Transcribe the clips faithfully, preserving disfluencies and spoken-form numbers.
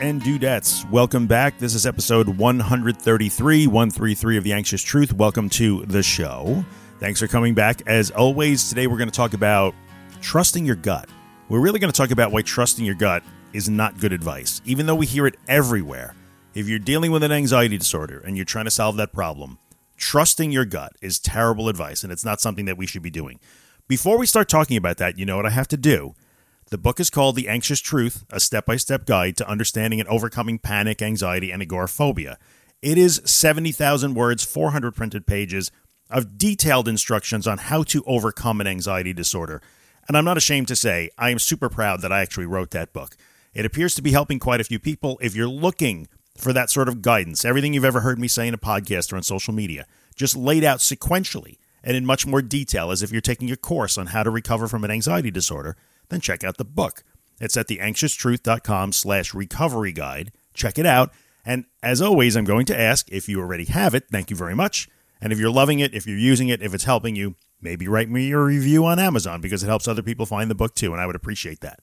and dudettes, welcome back. This is episode one thirty-three, one thirty-three of The Anxious Truth. Welcome to the show. Thanks for coming back. As always, today we're going to talk about trusting your gut. We're really going to talk about why trusting your gut is not good advice, even though we hear it everywhere. If you're dealing with an anxiety disorder and you're trying to solve that problem, trusting your gut is terrible advice, and it's not something that we should be doing. Before we start talking about that, you know what I have to do? The book is called The Anxious Truth, a step-by-step guide to understanding and overcoming panic, anxiety, and agoraphobia. It is seventy thousand words, four hundred printed pages of detailed instructions on how to overcome an anxiety disorder. And I'm not ashamed to say I am super proud that I actually wrote that book. It appears to be helping quite a few people. If you're looking for that sort of guidance, everything you've ever heard me say in a podcast or on social media, just laid out sequentially and in much more detail as if you're taking a course on how to recover from an anxiety disorder, then check out the book. It's at theanxioustruth.com slash recovery guide. Check it out. And as always, I'm going to ask if you already have it. Thank you very much. And if you're loving it, if you're using it, if it's helping you, maybe write me a review on Amazon because it helps other people find the book too. And I would appreciate that.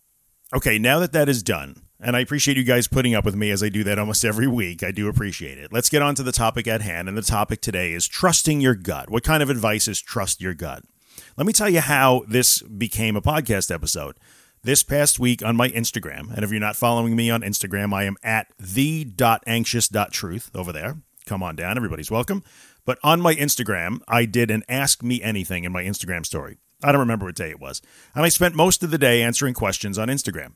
Okay, now that that is done, and I appreciate you guys putting up with me as I do that almost every week. I do appreciate it. Let's get on to the topic at hand. And the topic today is trusting your gut. What kind of advice is trust your gut? Let me tell you how this became a podcast episode. This past week on my Instagram, and if you're not following me on Instagram, I am at the.anxious.truth over there. Come on down. Everybody's welcome. But on my Instagram, I did an Ask Me Anything in my Instagram story. I don't remember what day it was. And I spent most of the day answering questions on Instagram.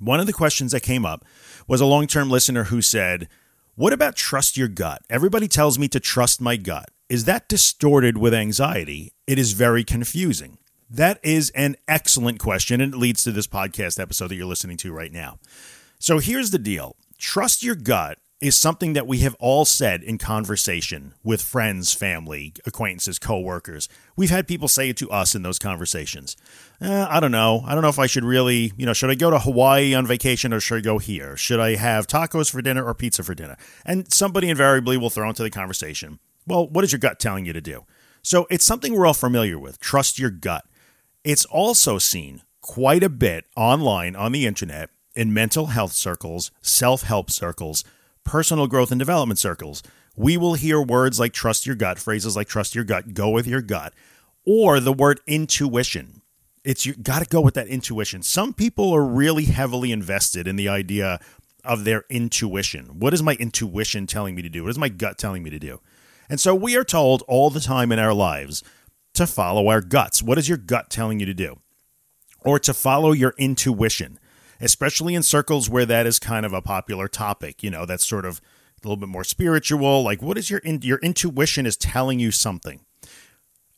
One of the questions that came up was a long-term listener who said, what about trust your gut? Everybody tells me to trust my gut. Is that distorted with anxiety? It is very confusing. That is an excellent question, and it leads to this podcast episode that you're listening to right now. So here's the deal. Trust your gut is something that we have all said in conversation with friends, family, acquaintances, coworkers. We've had people say it to us in those conversations. Eh, I don't know. I don't know if I should really, you know, should I go to Hawaii on vacation or should I go here? Should I have tacos for dinner or pizza for dinner? And somebody invariably will throw into the conversation, well, what is your gut telling you to do? So it's something we're all familiar with. Trust your gut. It's also seen quite a bit online, on the internet, in mental health circles, self-help circles, personal growth and development circles. We will hear words like trust your gut, phrases like trust your gut, go with your gut, or the word intuition. It's you got to go with that intuition. Some people are really heavily invested in the idea of their intuition. What is my intuition telling me to do? What is my gut telling me to do? And so we are told all the time in our lives to follow our guts. What is your gut telling you to do? Or to follow your intuition, especially in circles where that is kind of a popular topic. You know, that's sort of a little bit more spiritual. Like, what is your in- your intuition is telling you something.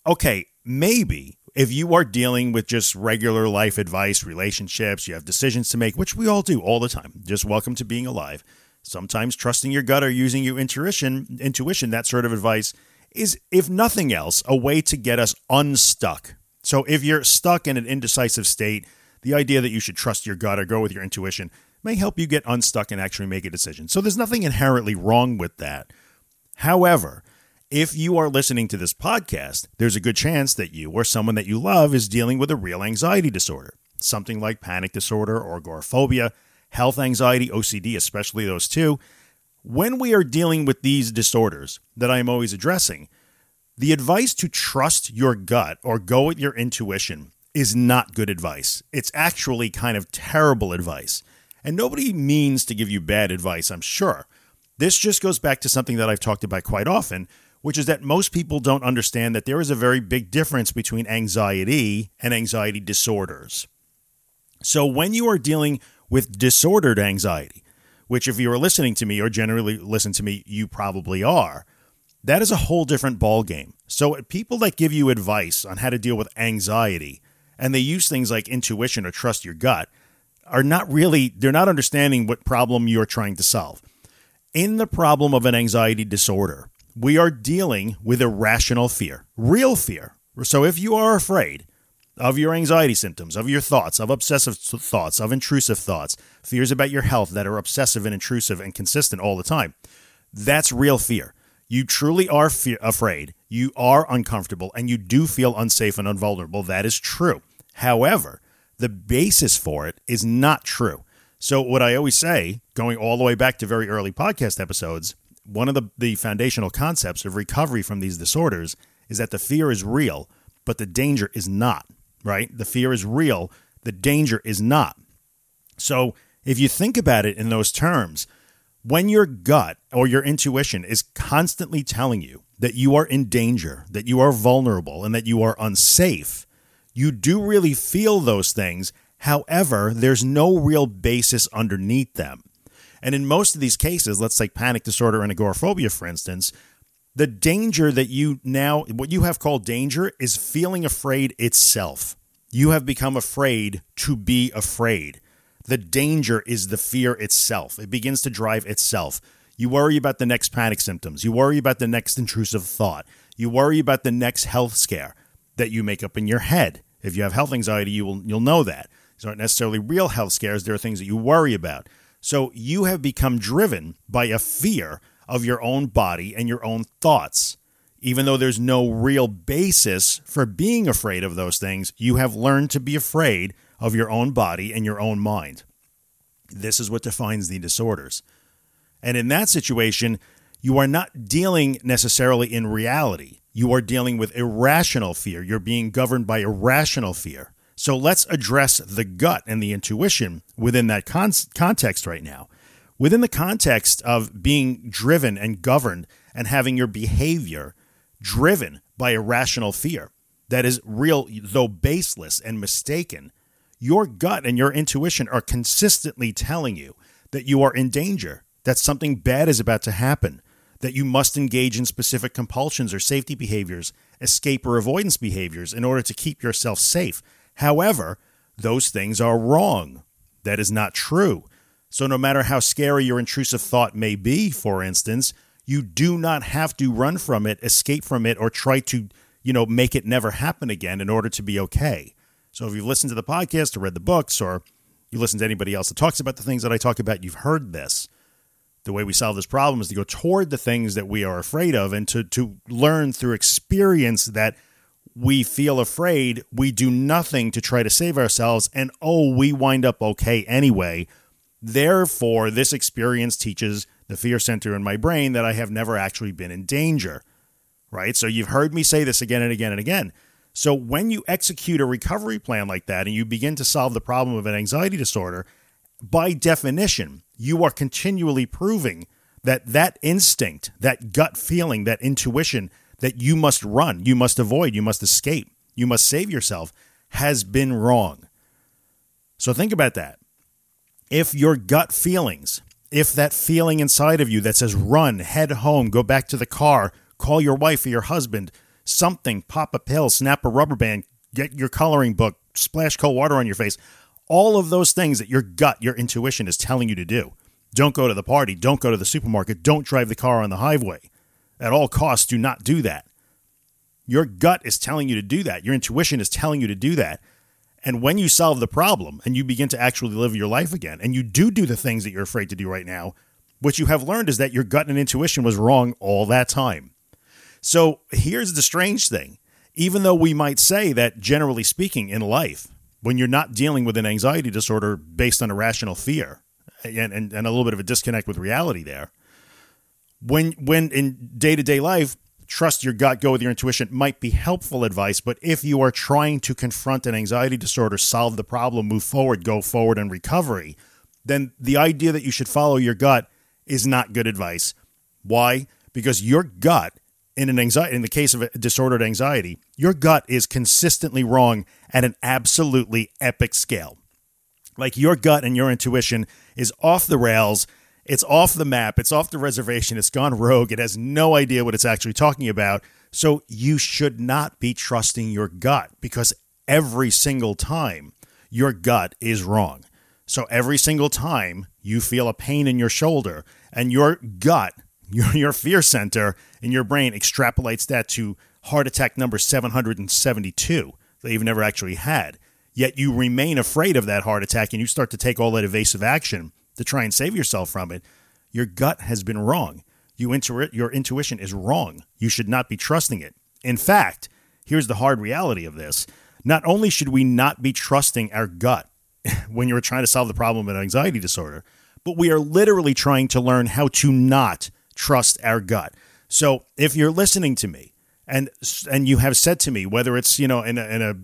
Okay, maybe if you are dealing with just regular life advice, relationships, you have decisions to make, which we all do all the time. Just welcome to being alive. Sometimes trusting your gut or using your intuition, intuition, that sort of advice is, if nothing else, a way to get us unstuck. So if you're stuck in an indecisive state, the idea that you should trust your gut or go with your intuition may help you get unstuck and actually make a decision. So there's nothing inherently wrong with that. However, if you are listening to this podcast, there's a good chance that you or someone that you love is dealing with a real anxiety disorder, something like panic disorder or agoraphobia, health anxiety, O C D, especially those two. When we are dealing with these disorders that I'm always addressing, the advice to trust your gut or go with your intuition is not good advice. It's actually kind of terrible advice. And nobody means to give you bad advice, I'm sure. This just goes back to something that I've talked about quite often, which is that most people don't understand that there is a very big difference between anxiety and anxiety disorders. So when you are dealing with disordered anxiety, which if you are listening to me or generally listen to me, you probably are, that is a whole different ballgame. So people that give you advice on how to deal with anxiety and they use things like intuition or trust your gut are not really, they're not understanding what problem you're trying to solve. In the problem of an anxiety disorder, we are dealing with irrational fear, real fear. So if you are afraid of your anxiety symptoms, of your thoughts, of obsessive thoughts, of intrusive thoughts, fears about your health that are obsessive and intrusive and consistent all the time. That's real fear. You truly are fe- afraid. You are uncomfortable and you do feel unsafe and invulnerable. That is true. However, the basis for it is not true. So what I always say, going all the way back to very early podcast episodes, one of the, the foundational concepts of recovery from these disorders is that the fear is real, but the danger is not, right? The fear is real. The danger is not. So if you think about it in those terms, when your gut or your intuition is constantly telling you that you are in danger, that you are vulnerable, and that you are unsafe, you do really feel those things. However, there's no real basis underneath them. And in most of these cases, let's take panic disorder and agoraphobia, for instance, the danger that you now, what you have called danger, is feeling afraid itself. You have become afraid to be afraid. The danger is the fear itself. It begins to drive itself. You worry about the next panic symptoms. You worry about the next intrusive thought. You worry about the next health scare that you make up in your head. If you have health anxiety, you will, you'll know that. These aren't necessarily real health scares. There are things that you worry about. So you have become driven by a fear of your own body and your own thoughts. Even though there's no real basis for being afraid of those things, you have learned to be afraid of your own body and your own mind. This is what defines the disorders. And in that situation, you are not dealing necessarily in reality. You are dealing with irrational fear. You're being governed by irrational fear. So let's address the gut and the intuition within that con- context right now. Within the context of being driven and governed and having your behavior driven by irrational fear that is real, though baseless and mistaken, your gut and your intuition are consistently telling you that you are in danger, that something bad is about to happen, that you must engage in specific compulsions or safety behaviors, escape or avoidance behaviors in order to keep yourself safe. However, those things are wrong. That is not true. So no matter how scary your intrusive thought may be, for instance, you do not have to run from it, escape from it, or try to, you know, make it never happen again in order to be okay. So if you've listened to the podcast or read the books or you listen to anybody else that talks about the things that I talk about, you've heard this. The way we solve this problem is to go toward the things that we are afraid of and to, to learn through experience that we feel afraid, we do nothing to try to save ourselves, and oh, we wind up okay anyway. Therefore, this experience teaches the fear center in my brain that I have never actually been in danger, right? So you've heard me say this again and again and again. So when you execute a recovery plan like that and you begin to solve the problem of an anxiety disorder, by definition, you are continually proving that that instinct, that gut feeling, that intuition that you must run, you must avoid, you must escape, you must save yourself, has been wrong. So think about that. If your gut feelings, if that feeling inside of you that says run, head home, go back to the car, call your wife or your husband, something, pop a pill, snap a rubber band, get your coloring book, splash cold water on your face, all of those things that your gut, your intuition is telling you to do. Don't go to the party. Don't go to the supermarket. Don't drive the car on the highway. At all costs, do not do that. Your gut is telling you to do that. Your intuition is telling you to do that. And when you solve the problem and you begin to actually live your life again, and you do do the things that you're afraid to do right now, what you have learned is that your gut and intuition was wrong all that time. So here's the strange thing. Even though we might say that, generally speaking, in life, when you're not dealing with an anxiety disorder based on irrational fear and, and, and a little bit of a disconnect with reality there, When when in day-to-day life, trust your gut, go with your intuition might be helpful advice, but if you are trying to confront an anxiety disorder, solve the problem, move forward, go forward in recovery, then the idea that you should follow your gut is not good advice. Why? Because your gut, in an anxiety, in the case of a disordered anxiety, your gut is consistently wrong at an absolutely epic scale. Like your gut and your intuition is off the rails. It's off the map. It's off the reservation. It's gone rogue. It has no idea what it's actually talking about. So you should not be trusting your gut because every single time your gut is wrong. So every single time you feel a pain in your shoulder and your gut, your, your fear center in your brain extrapolates that to heart attack number seven hundred seventy-two that you've never actually had. Yet you remain afraid of that heart attack and you start to take all that evasive action to try and save yourself from it. Your gut has been wrong. You intu- your intuition is wrong. You should not be trusting it. In fact, here's the hard reality of this. Not only should we not be trusting our gut when you were trying to solve the problem of anxiety disorder, but we are literally trying to learn how to not trust our gut. So if you're listening to me and and you have said to me, whether it's, you know, in a, in a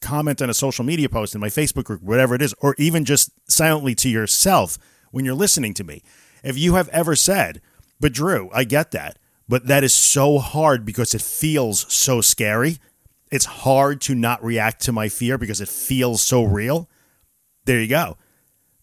comment on a social media post, in my Facebook group, whatever it is, or even just silently to yourself when you're listening to me, if you have ever said, but Drew, I get that, but that is so hard because it feels so scary. It's hard to not react to my fear because it feels so real. There you go.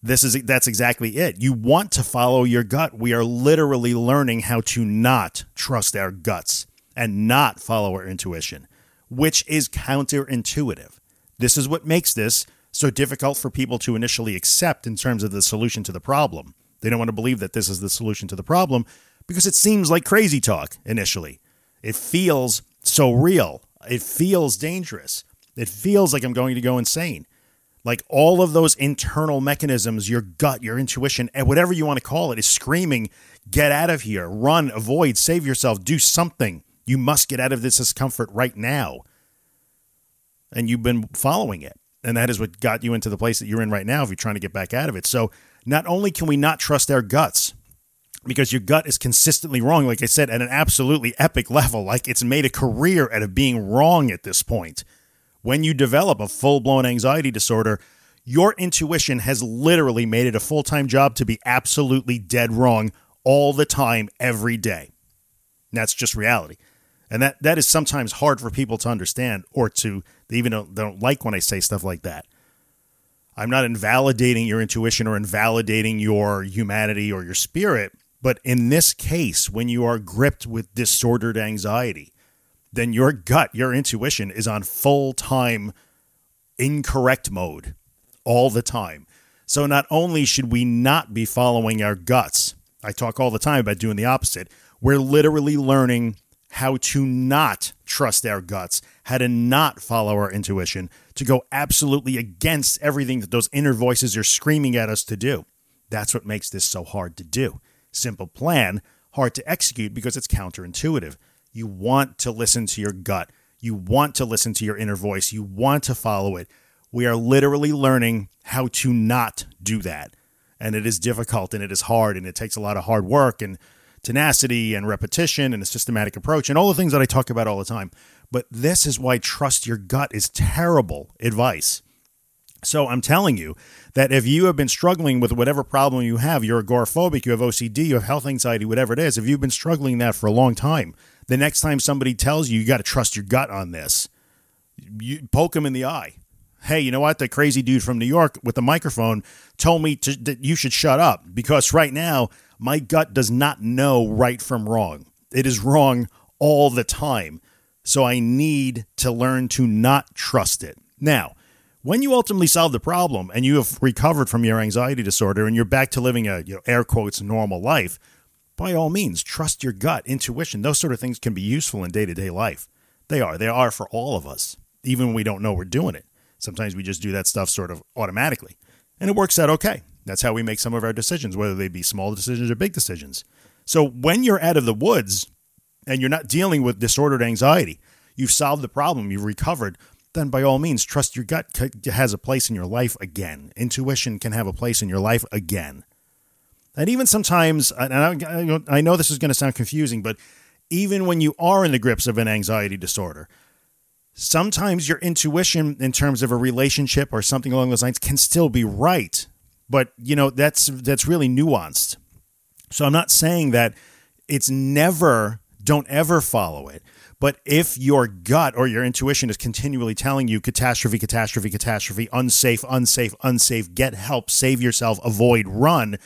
This is that's exactly it. You want to follow your gut. We are literally learning how to not trust our guts and not follow our intuition, which is counterintuitive. This is what makes this so difficult for people to initially accept in terms of the solution to the problem. They don't want to believe that this is the solution to the problem because it seems like crazy talk initially. It feels so real. It feels dangerous. It feels like I'm going to go insane. Like all of those internal mechanisms, your gut, your intuition, and whatever you want to call it, is screaming, get out of here, run, avoid, save yourself, do something. You must get out of this discomfort right now. And you've been following it. And that is what got you into the place that you're in right now if you're trying to get back out of it. So not only can we not trust our guts, because your gut is consistently wrong, like I said, at an absolutely epic level, like it's made a career out of being wrong at this point. When you develop a full-blown anxiety disorder, your intuition has literally made it a full-time job to be absolutely dead wrong all the time, every day. And that's just reality. And that, that is sometimes hard for people to understand, or to, they even don't, they don't like when I say stuff like that. I'm not invalidating your intuition or invalidating your humanity or your spirit, but in this case, when you are gripped with disordered anxiety, then your gut, your intuition is on full-time incorrect mode all the time. So not only should we not be following our guts, I talk all the time about doing the opposite, we're literally learning how to not trust our guts, how to not follow our intuition, to go absolutely against everything that those inner voices are screaming at us to do. That's what makes this so hard to do. Simple plan, hard to execute because it's counterintuitive. You want to listen to your gut. You want to listen to your inner voice. You want to follow it. We are literally learning how to not do that. And it is difficult and it is hard and it takes a lot of hard work and tenacity and repetition and a systematic approach and all the things that I talk about all the time. But this is why trust your gut is terrible advice. So I'm telling you that if you have been struggling with whatever problem you have, you're agoraphobic, you have O C D, you have health anxiety, whatever it is, if you've been struggling that for a long time, the next time somebody tells you, you got to trust your gut on this, you poke them in the eye. Hey, you know what? The crazy dude from New York with the microphone told me to, that you should shut up because right now my gut does not know right from wrong. It is wrong all the time. So I need to learn to not trust it. Now, when you ultimately solve the problem and you have recovered from your anxiety disorder and you're back to living a, you know, air quotes, normal life, by all means, trust your gut, intuition. Those sort of things can be useful in day-to-day life. They are. They are for all of us, even when we don't know we're doing it. Sometimes we just do that stuff sort of automatically, and it works out okay. That's how we make some of our decisions, whether they be small decisions or big decisions. So when you're out of the woods and you're not dealing with disordered anxiety, you've solved the problem, you've recovered, then by all means, trust your gut has a place in your life again. Intuition can have a place in your life again. And even sometimes, and I know this is going to sound confusing, but even when you are in the grips of an anxiety disorder, sometimes your intuition in terms of a relationship or something along those lines can still be right. But, you know, that's that's really nuanced. So I'm not saying that it's never, don't ever follow it. But if your gut or your intuition is continually telling you catastrophe, catastrophe, catastrophe, unsafe, unsafe, unsafe, get help, save yourself, avoid, run,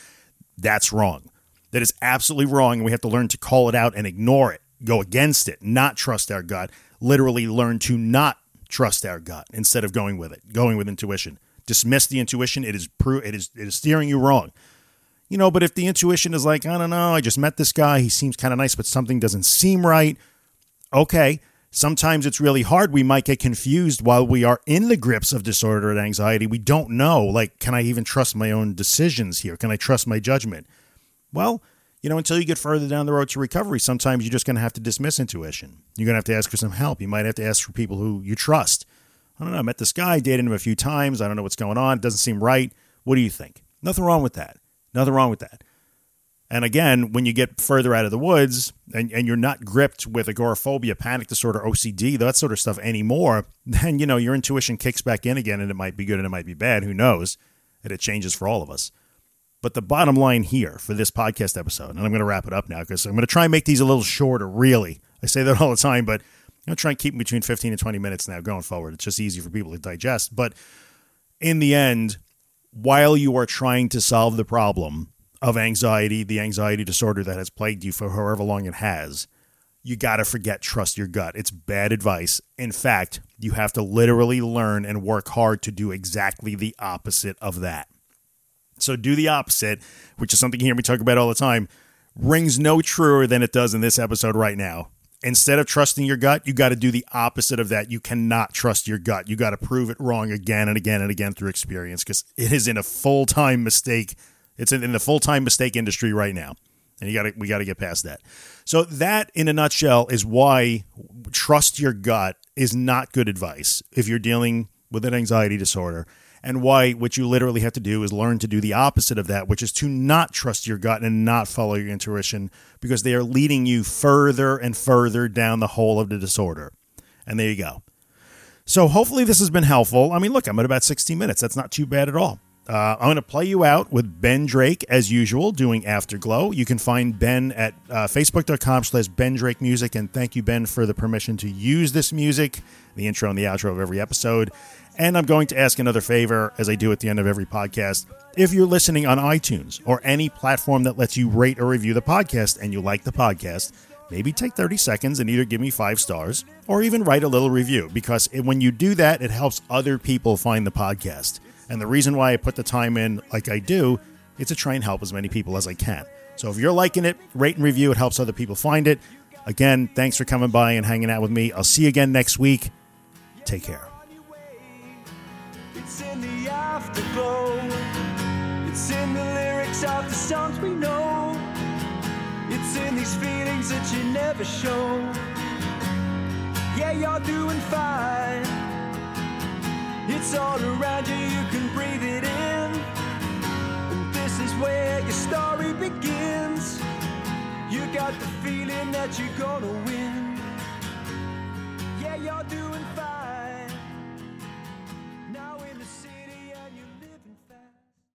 that's wrong. That is absolutely wrong. And we have to learn to call it out and ignore it, go against it, not trust our gut, literally learn to not trust our gut instead of going with it, going with intuition. Dismiss the intuition. It is pro- it is it is steering you wrong. You know, but if the intuition is like, I don't know, I just met this guy. He seems kind of nice, but something doesn't seem right. Okay. Sometimes it's really hard. We might get confused while we are in the grips of disorder and anxiety. We don't know, like, can I even trust my own decisions here? Can I trust my judgment? Well, you know, until you get further down the road to recovery, sometimes you're just going to have to dismiss intuition. You're going to have to ask for some help. You might have to ask for people who you trust. I don't know, I met this guy, dated him a few times. I don't know what's going on. It doesn't seem right. What do you think? Nothing wrong with that. Nothing wrong with that. And again, when you get further out of the woods and, and you're not gripped with agoraphobia, panic disorder, O C D, that sort of stuff anymore, then, you know, your intuition kicks back in again, and it might be good and it might be bad. Who knows? And it changes for all of us. But the bottom line here for this podcast episode, and I'm going to wrap it up now because I'm going to try and make these a little shorter, really. I say that all the time, but I'm going to try and keep them between fifteen and twenty minutes now going forward. It's just easy for people to digest. But in the end, while you are trying to solve the problem of anxiety, the anxiety disorder that has plagued you for however long it has, you got to forget, trust your gut. It's bad advice. In fact, you have to literally learn and work hard to do exactly the opposite of that. So do the opposite, which is something you hear me talk about all the time. Rings no truer than it does in this episode right now. Instead of trusting your gut, you got to do the opposite of that. You cannot trust your gut. You got to prove it wrong again and again and again through experience, because it is in a full-time mistake. It's in, in the full-time mistake industry right now. And you got to, we got to get past that. So that, in a nutshell, is why trust your gut is not good advice if you're dealing with an anxiety disorder, and why what you literally have to do is learn to do the opposite of that, which is to not trust your gut and not follow your intuition, because they are leading you further and further down the hole of the disorder. And there you go. So hopefully this has been helpful. I mean, look, I'm at about sixty minutes. That's not too bad at all. Uh, I'm going to play you out with Ben Drake, as usual, doing Afterglow. You can find Ben at uh, facebook.com slash Ben Drake Music. And thank you, Ben, for the permission to use this music, the intro and the outro of every episode. And I'm going to ask another favor, as I do at the end of every podcast. If you're listening on iTunes or any platform that lets you rate or review the podcast, and you like the podcast, maybe take thirty seconds and either give me five stars or even write a little review, because when you do that, it helps other people find the podcast. And the reason why I put the time in like I do is to try and help as many people as I can. So if you're liking it, rate and review. It helps other people find it. Again, thanks for coming by and hanging out with me. I'll see you again next week. Take care. It's in the afterglow. It's in the lyrics of the songs we know. It's in these feelings that you never show. Yeah, you're doing fine. It's all around you, you can breathe it in. And this is where your story begins. You got the feeling that you're gonna win. Yeah, you're doing fine.